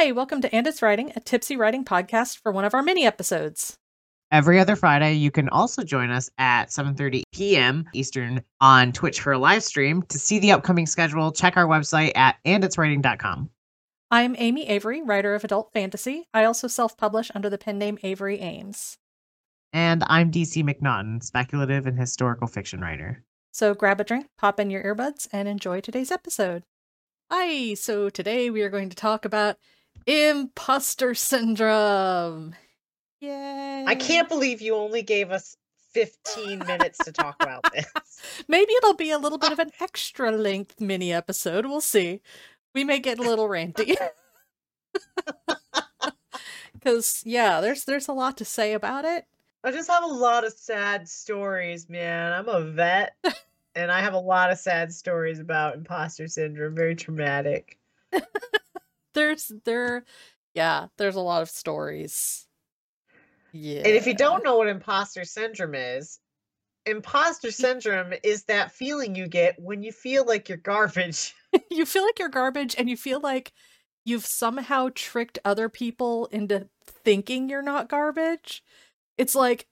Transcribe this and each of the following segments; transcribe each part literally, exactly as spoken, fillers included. Hi, welcome to And It's Writing, a tipsy writing podcast for one of our mini episodes. Every other Friday, you can also join us at seven thirty p.m. Eastern on Twitch for a live stream. To see the upcoming schedule, check our website at and its writing dot com. I'm Amy Avery, writer of adult fantasy. I also self-publish under the pen name Avery Ames. And I'm D C McNaughton, speculative and historical fiction writer. So grab a drink, pop in your earbuds, and enjoy today's episode. Hi, so today we are going to talk about imposter syndrome. Yay! I can't believe you only gave us fifteen minutes to talk about this. Maybe it'll be a little bit of an extra length mini episode. We'll see. We may get a little ranty. Because, yeah, there's there's a lot to say about it. I just have a lot of sad stories, man. I'm a vet, and I have a lot of sad stories about imposter syndrome. Very traumatic. there's, there, yeah, there's a lot of stories. Yeah. And if you don't know what imposter syndrome is, imposter syndrome is that feeling you get when you feel like you're garbage. You feel like you're garbage, and you feel like you've somehow tricked other people into thinking you're not garbage. It's like,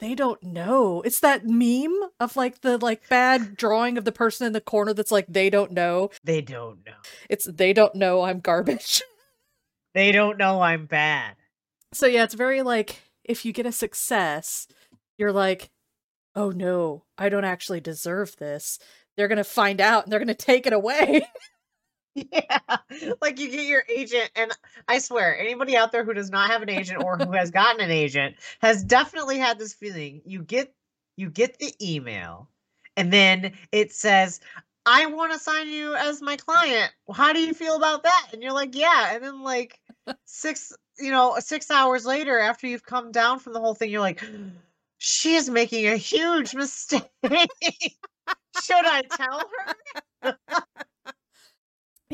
they don't know. It's that meme of like the like bad drawing of the person in the corner that's like, they don't know. They don't know. It's they don't know I'm garbage. They don't know I'm bad. So yeah, it's very like, if you get a success, you're like, oh no, I don't actually deserve this. They're going to find out and they're going to take it away. Yeah, like you get your agent, and I swear, anybody out there who does not have an agent or who has gotten an agent has definitely had this feeling. You get you get the email, and then it says, I want to sign you as my client. How do you feel about that? And you're like, yeah. And then like six, you know, six hours later, after you've come down from the whole thing, you're like, she is making a huge mistake. Should I tell her?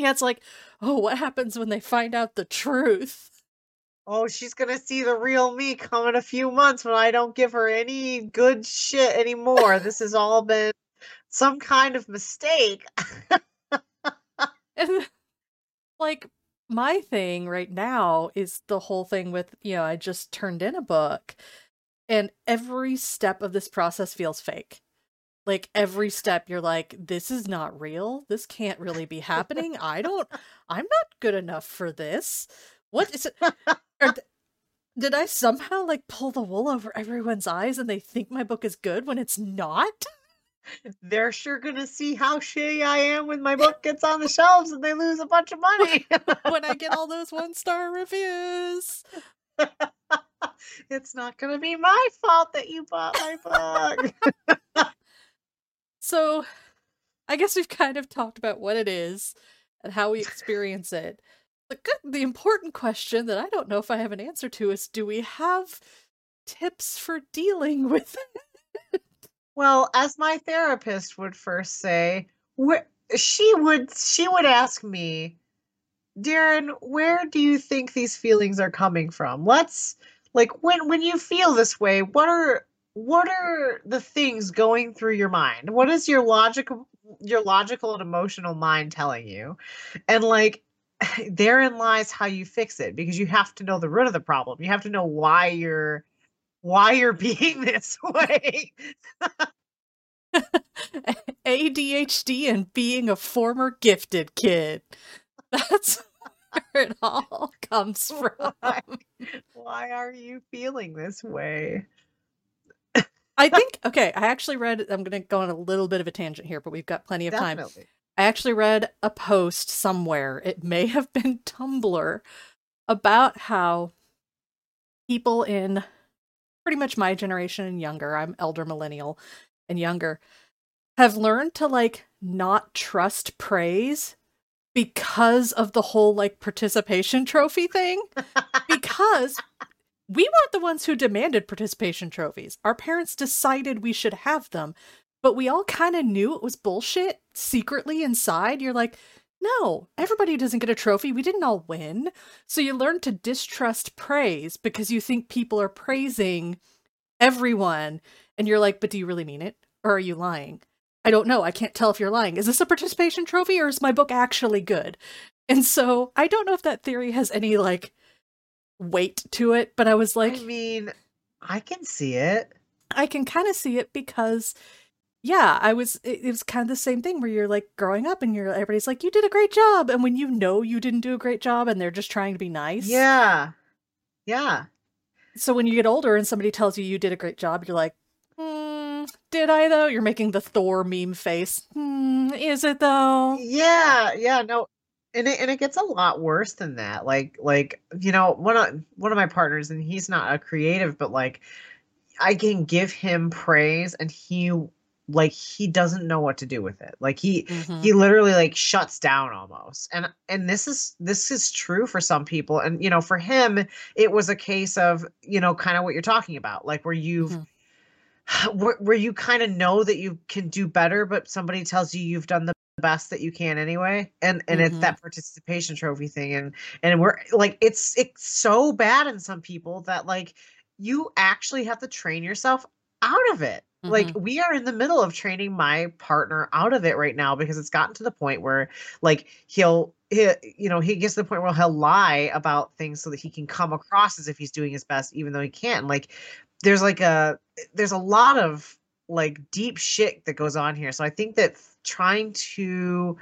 Yeah, it's like, oh, what happens when they find out the truth? Oh, she's going to see the real me come in a few months when I don't give her any good shit anymore. This has all been some kind of mistake. And, like, my thing right now is the whole thing with, you know, I just turned in a book. And every step of this process feels fake. Like every step you're like, this is not real. This can't really be happening. I don't, I'm not good enough for this. What is it? Or th- did I somehow like pull the wool over everyone's eyes and they think my book is good when it's not? They're sure going to see how shitty I am when my book gets on the shelves and they lose a bunch of money. When I get all those one star reviews. It's not going to be my fault that you bought my book. So I guess we've kind of talked about what it is and how we experience it. The good, the important question that I don't know if I have an answer to is, do we have tips for dealing with it? Well, as my therapist would first say, she would she would ask me, Darren, where do you think these feelings are coming from? Let's like when when you feel this way, what are What are the things going through your mind? What is your logical, your logical and emotional mind telling you? And like, therein lies how you fix it, because you have to know the root of the problem. You have to know why you're, why you're being this way. A D H D and being a former gifted kid. That's where it all comes from. Why, why are you feeling this way? I think, okay, I actually read, I'm going to go on a little bit of a tangent here, but we've got plenty of time. Definitely. I actually read a post somewhere, it may have been Tumblr, about how people in pretty much my generation and younger, I'm elder millennial and younger, have learned to like not trust praise because of the whole like participation trophy thing. Because... we weren't the ones who demanded participation trophies. Our parents decided we should have them, but we all kind of knew it was bullshit secretly inside. You're like, no, everybody doesn't get a trophy. We didn't all win. So you learn to distrust praise because you think people are praising everyone. And you're like, but do you really mean it? Or are you lying? I don't know. I can't tell if you're lying. Is this a participation trophy or is my book actually good? And so I don't know if that theory has any like weight to it, but I was like, I mean, I can see it. I can kind of see it because yeah, I was, it, it was kind of the same thing where you're like growing up and you're, everybody's like, you did a great job. And when you know you didn't do a great job and they're just trying to be nice. Yeah. Yeah. So when you get older and somebody tells you you did a great job, you're like, mm, did I though? You're making the Thor meme face. Mm, is it though? Yeah. Yeah. No. And it, and it gets a lot worse than that. Like, like, you know, one of, one of my partners, and he's not a creative, but like I can give him praise and he like, he doesn't know what to do with it. Like he, mm-hmm. he literally like shuts down almost. And, and this is, this is true for some people. And, you know, for him, it was a case of, you know, kind of what you're talking about, like where you've, mm-hmm. where, where you kind of know that you can do better, but somebody tells you you've done the best that you can anyway. And, and mm-hmm. it's that participation trophy thing. And, and we're like, it's, it's so bad in some people that like, you actually have to train yourself out of it. Mm-hmm. Like we are in the middle of training my partner out of it right now, because it's gotten to the point where like, he'll, he, you know, he gets to the point where he'll lie about things so that he can come across as if he's doing his best, even though he can't. Like, there's like a, there's a lot of like deep shit that goes on here. So I think that trying to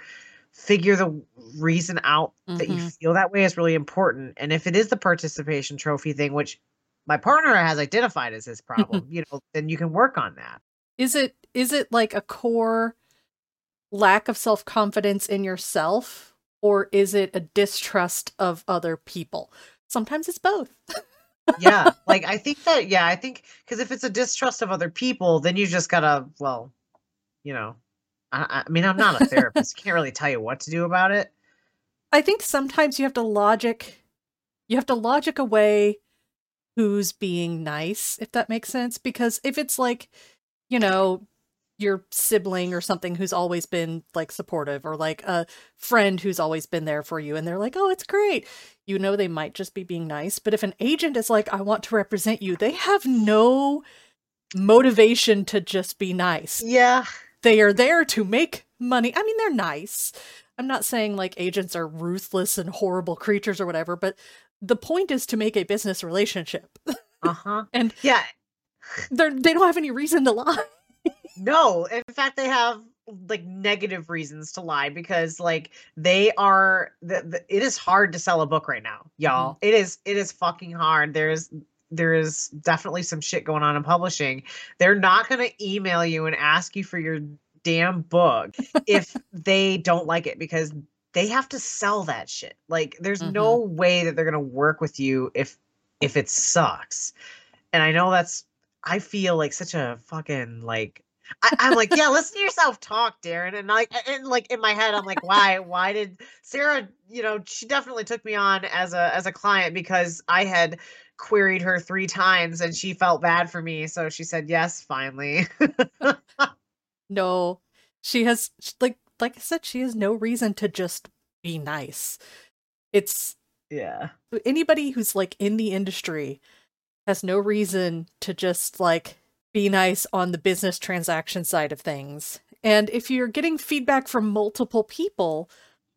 figure the reason out mm-hmm. that you feel that way is really important. And if it is the participation trophy thing, which my partner has identified as his problem, you know, then you can work on that. Is it, is it like a core lack of self-confidence in yourself, or is it a distrust of other people? Sometimes it's both. Yeah. Like, I think that, yeah, I think, cause if it's a distrust of other people, then you just gotta, well, you know, I, I mean, I'm not a therapist. Can't really tell you what to do about it. I think sometimes you have to logic, you have to logic away who's being nice, if that makes sense. Because if it's like, you know, your sibling or something who's always been like supportive, or like a friend who's always been there for you and they're like, oh, it's great, you know, they might just be being nice. But if an agent is like, I want to represent you, they have no motivation to just be nice. Yeah. They are there to make money. I mean, they're nice. I'm not saying like agents are ruthless and horrible creatures or whatever, but the point is to make a business relationship. Uh-huh. And yeah, they they don't have any reason to lie. No, in fact, they have like negative reasons to lie, because like they are, the, the, it is hard to sell a book right now, y'all. Mm-hmm. It is, it is fucking hard. There's, there is definitely some shit going on in publishing. They're not going to email you and ask you for your damn book if they don't like it, because they have to sell that shit. Like there's mm-hmm. no way that they're going to work with you if, if it sucks. And I know that's, I feel like such a fucking like, I, I'm like, yeah, listen to yourself talk, Darren. And like, and like in my head, I'm like, why, why did Sarah, you know, she definitely took me on as a, as a client because I had queried her three times and she felt bad for me. So she said, yes, finally. No, she has like, like I said, she has no reason to just be nice. It's yeah. Anybody who's like in the industry has no reason to just like be nice on the business transaction side of things. And if you're getting feedback from multiple people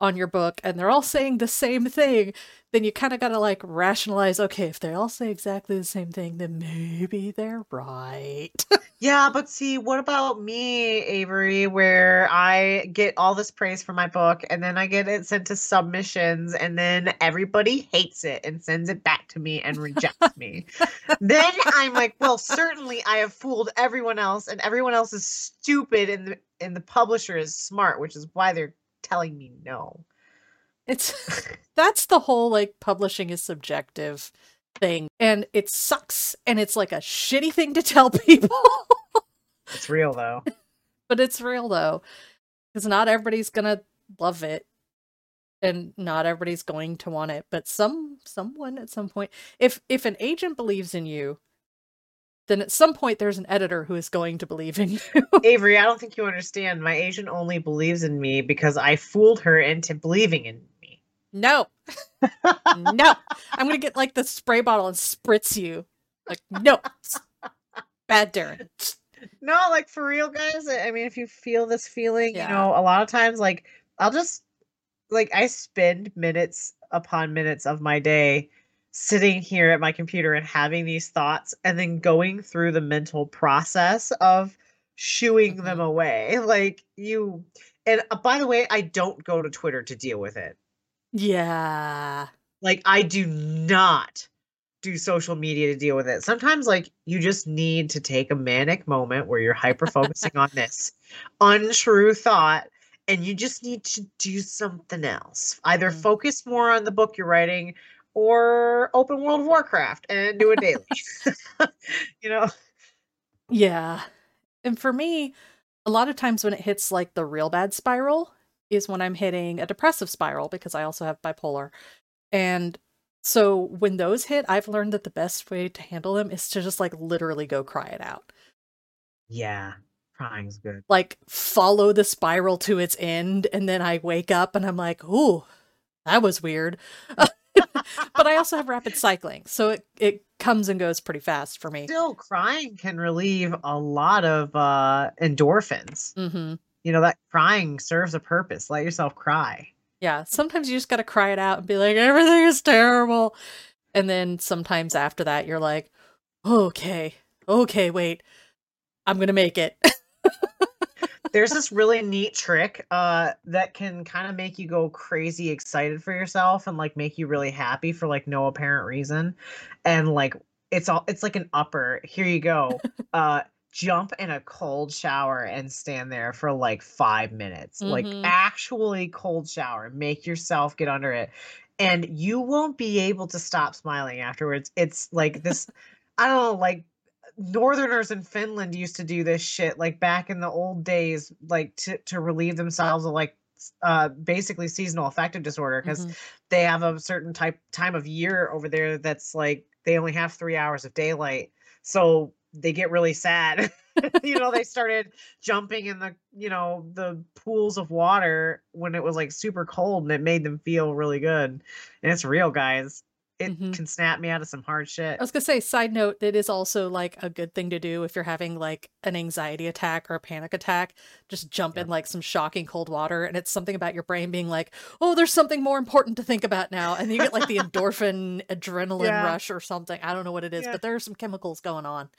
on your book and they're all saying the same thing, then you kind of got to like rationalize, okay, if they all say exactly the same thing, then maybe they're right. Yeah, but see, what about me, Avery, where I get all this praise for my book and then I get it sent to submissions and then everybody hates it and sends it back to me and rejects me. Then I'm like, well, certainly I have fooled everyone else, and everyone else is stupid and the, and the publisher is smart, which is why they're telling me no. It's that's the whole like publishing is subjective thing, and it sucks, and it's like a shitty thing to tell people. It's real though. But it's real though, because not everybody's gonna love it and not everybody's going to want it, but some someone at some point, if if an agent believes in you, then at some point there's an editor who is going to believe in you. Avery, I don't think you understand. My agent only believes in me because I fooled her into believing in me. No. No. I'm going to get like the spray bottle and spritz you. Like, no. Bad Darren. No, like for real, guys. I mean, if you feel this feeling, yeah. You know, a lot of times, like I'll just, like I spend minutes upon minutes of my day sitting here at my computer and having these thoughts and then going through the mental process of shooing mm-hmm. them away. Like you, and uh, by the way, I don't go to Twitter to deal with it. Yeah. Like I do not do social media to deal with it. Sometimes like you just need to take a manic moment where you're hyper-focusing on this untrue thought and you just need to do something else. Either mm-hmm. focus more on the book you're writing or open World of Warcraft and do it daily. You know? Yeah. And for me, a lot of times when it hits like the real bad spiral is when I'm hitting a depressive spiral because I also have bipolar. And so when those hit, I've learned that the best way to handle them is to just like literally go cry it out. Yeah. Crying's good. Like follow the spiral to its end. And then I wake up and I'm like, ooh, that was weird. But I also have rapid cycling. So it, it comes and goes pretty fast for me. Still crying can relieve a lot of uh, endorphins. Mm-hmm. You know, that crying serves a purpose. Let yourself cry. Yeah, sometimes you just got to cry it out and be like, everything is terrible. And then sometimes after that, you're like, okay, okay, wait, I'm going to make it. There's this really neat trick uh, that can kind of make you go crazy excited for yourself and like make you really happy for like no apparent reason. And like, it's all, it's like an upper, here you go. Uh, jump in a cold shower and stand there for like five minutes, mm-hmm. like actually cold shower, make yourself get under it. And you won't be able to stop smiling afterwards. It's like this, I don't know, like Northerners in Finland used to do this shit like back in the old days, like to, to relieve themselves of like uh, basically seasonal affective disorder. Cause mm-hmm. they have a certain type time of year over there. That's like, they only have three hours of daylight. So they get really sad. You know, they started jumping in the, you know, the pools of water when it was like super cold and it made them feel really good. And it's real, guys. It mm-hmm. can snap me out of some hard shit. I was going to say, side note, it is also like a good thing to do if you're having like an anxiety attack or a panic attack. Just jump yeah. in like some shocking cold water. And it's something about your brain being like, oh, there's something more important to think about now. And you get like the endorphin adrenaline yeah. rush or something. I don't know what it is, yeah. but there are some chemicals going on.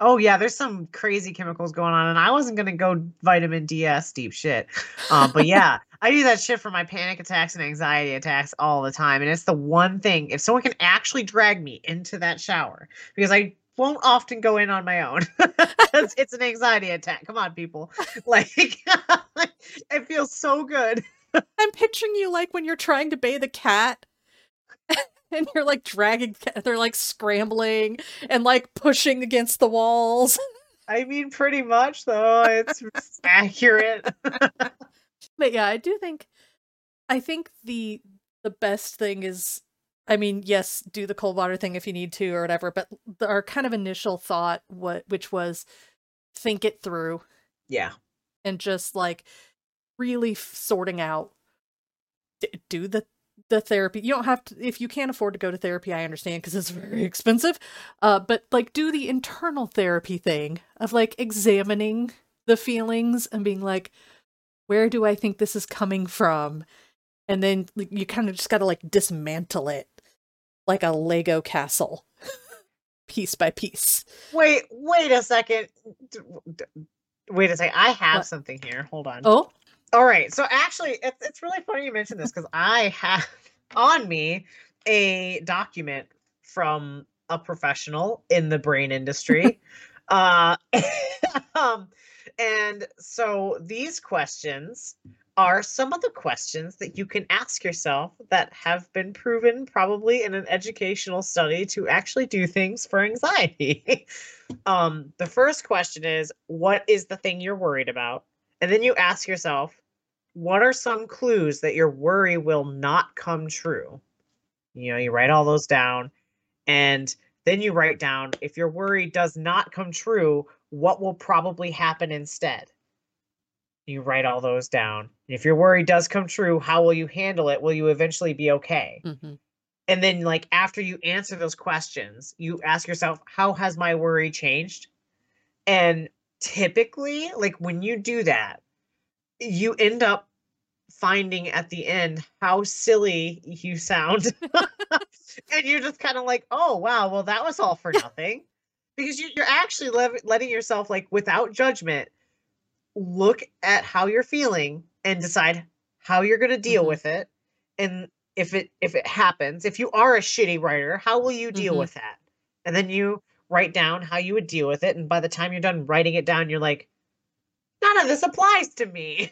Oh, yeah, there's some crazy chemicals going on. And I wasn't going to go vitamin D S deep shit. Um, but yeah, I do that shit for my panic attacks and anxiety attacks all the time. And it's the one thing, if someone can actually drag me into that shower, because I won't often go in on my own. it's, it's an anxiety attack. Come on, people. Like, it feels so good. I'm picturing you like when you're trying to bathe a cat. And you're like dragging, they're like scrambling and like pushing against the walls. I mean, pretty much though. It's accurate. But yeah, I do think, I think the, the best thing is, I mean, yes, do the cold water thing if you need to or whatever, but our kind of initial thought, what, which was think it through. Yeah. And just like really sorting out, d- do the the therapy. You don't have to, if you can't afford to go to therapy, I understand because it's very expensive, uh but like do the internal therapy thing of like examining the feelings and being like, where do I think this is coming from? And then like, you kind of just got to like dismantle it like a Lego castle piece by piece. Wait wait a second wait a second I have what? something here, hold on. oh All right. So actually, it's, it's really funny you mentioned this because I have on me a document from a professional in the brain industry. uh, um, and so these questions are some of the questions that you can ask yourself that have been proven probably in an educational study to actually do things for anxiety. um, the first question is, what is the thing you're worried about? And then you ask yourself, what are some clues that your worry will not come true? You know, you write all those down and then you write down, if your worry does not come true, what will probably happen instead? You write all those down. If your worry does come true, how will you handle it? Will you eventually be okay? Mm-hmm. And then like after you answer those questions, you ask yourself, how has my worry changed? And typically, like when you do that, you end up finding at the end how silly you sound. And you're just kind of like, oh, wow, well, that was all for nothing. Because you, you're actually le- letting yourself, like, without judgment, look at how you're feeling and decide how you're going to deal mm-hmm. with it. And if it if it happens, if you are a shitty writer, how will you deal mm-hmm. with that? And then you write down how you would deal with it. And by the time you're done writing it down, you're like, none of this applies to me.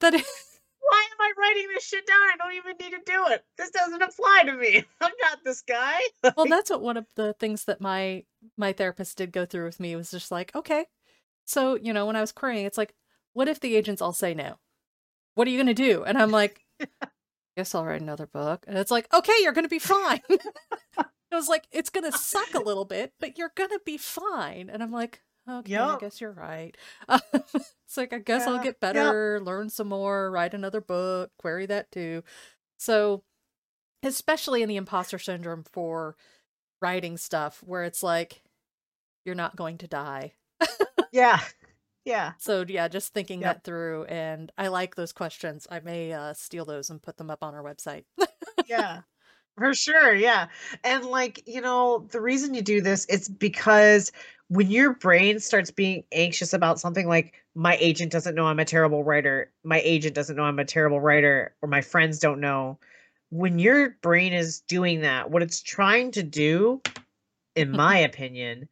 That is... Why am I writing this shit down? I don't even need to do it. This doesn't apply to me. I'm not this guy. Like... Well, that's what one of the things that my my therapist did go through with me was just like, okay, so, you know, when I was querying, it's like, what if the agents all say no? What are you going to do? And I'm like, guess I'll write another book. And it's like, okay, you're going to be fine. It was like, it's going to suck a little bit, but you're going to be fine. And I'm like, okay, yep. I guess you're right. Um, it's like, I guess yeah, I'll get better, yeah. learn some more, write another book, query that too. So, especially in the imposter syndrome for writing stuff where it's like, you're not going to die. Yeah. Yeah. So, yeah, just thinking yep. that through. And I like those questions. I may uh, steal those and put them up on our website. Yeah. For sure. Yeah. And like, you know, the reason you do this, it's because when your brain starts being anxious about something like my agent doesn't know I'm a terrible writer, my agent doesn't know I'm a terrible writer, or my friends don't know. When your brain is doing that, what it's trying to do, in my opinion,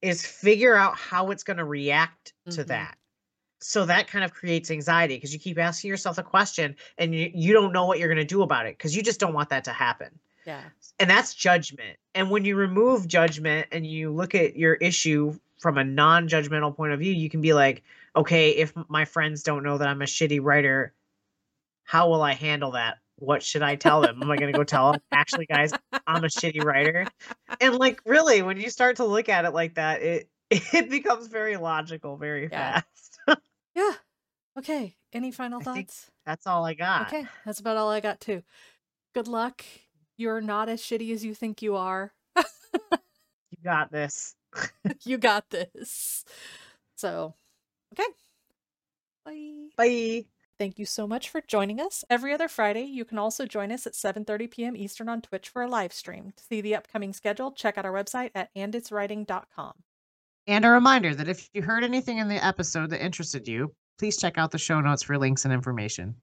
is figure out how it's going to react to mm-hmm. that. So that kind of creates anxiety because you keep asking yourself a question and you, you don't know what you're going to do about it because you just don't want that to happen. Yeah. And that's judgment. And when you remove judgment and you look at your issue from a non-judgmental point of view, you can be like, okay, if my friends don't know that I'm a shitty writer, how will I handle that? What should I tell them? Am I going to go tell them, actually, guys, I'm a shitty writer? And like, really, when you start to look at it like that, it, it becomes very logical, very yeah. fast. Yeah. Okay. Any final I thoughts? That's all I got. Okay. That's about all I got too. Good luck. You're not as shitty as you think you are. You got this. You got this. So, okay. Bye. Bye. Thank you so much for joining us. Every other Friday, you can also join us at seven thirty p.m. Eastern on Twitch for a live stream. To see the upcoming schedule, check out our website at and it's writing dot com. And a reminder that if you heard anything in the episode that interested you, please check out the show notes for links and information.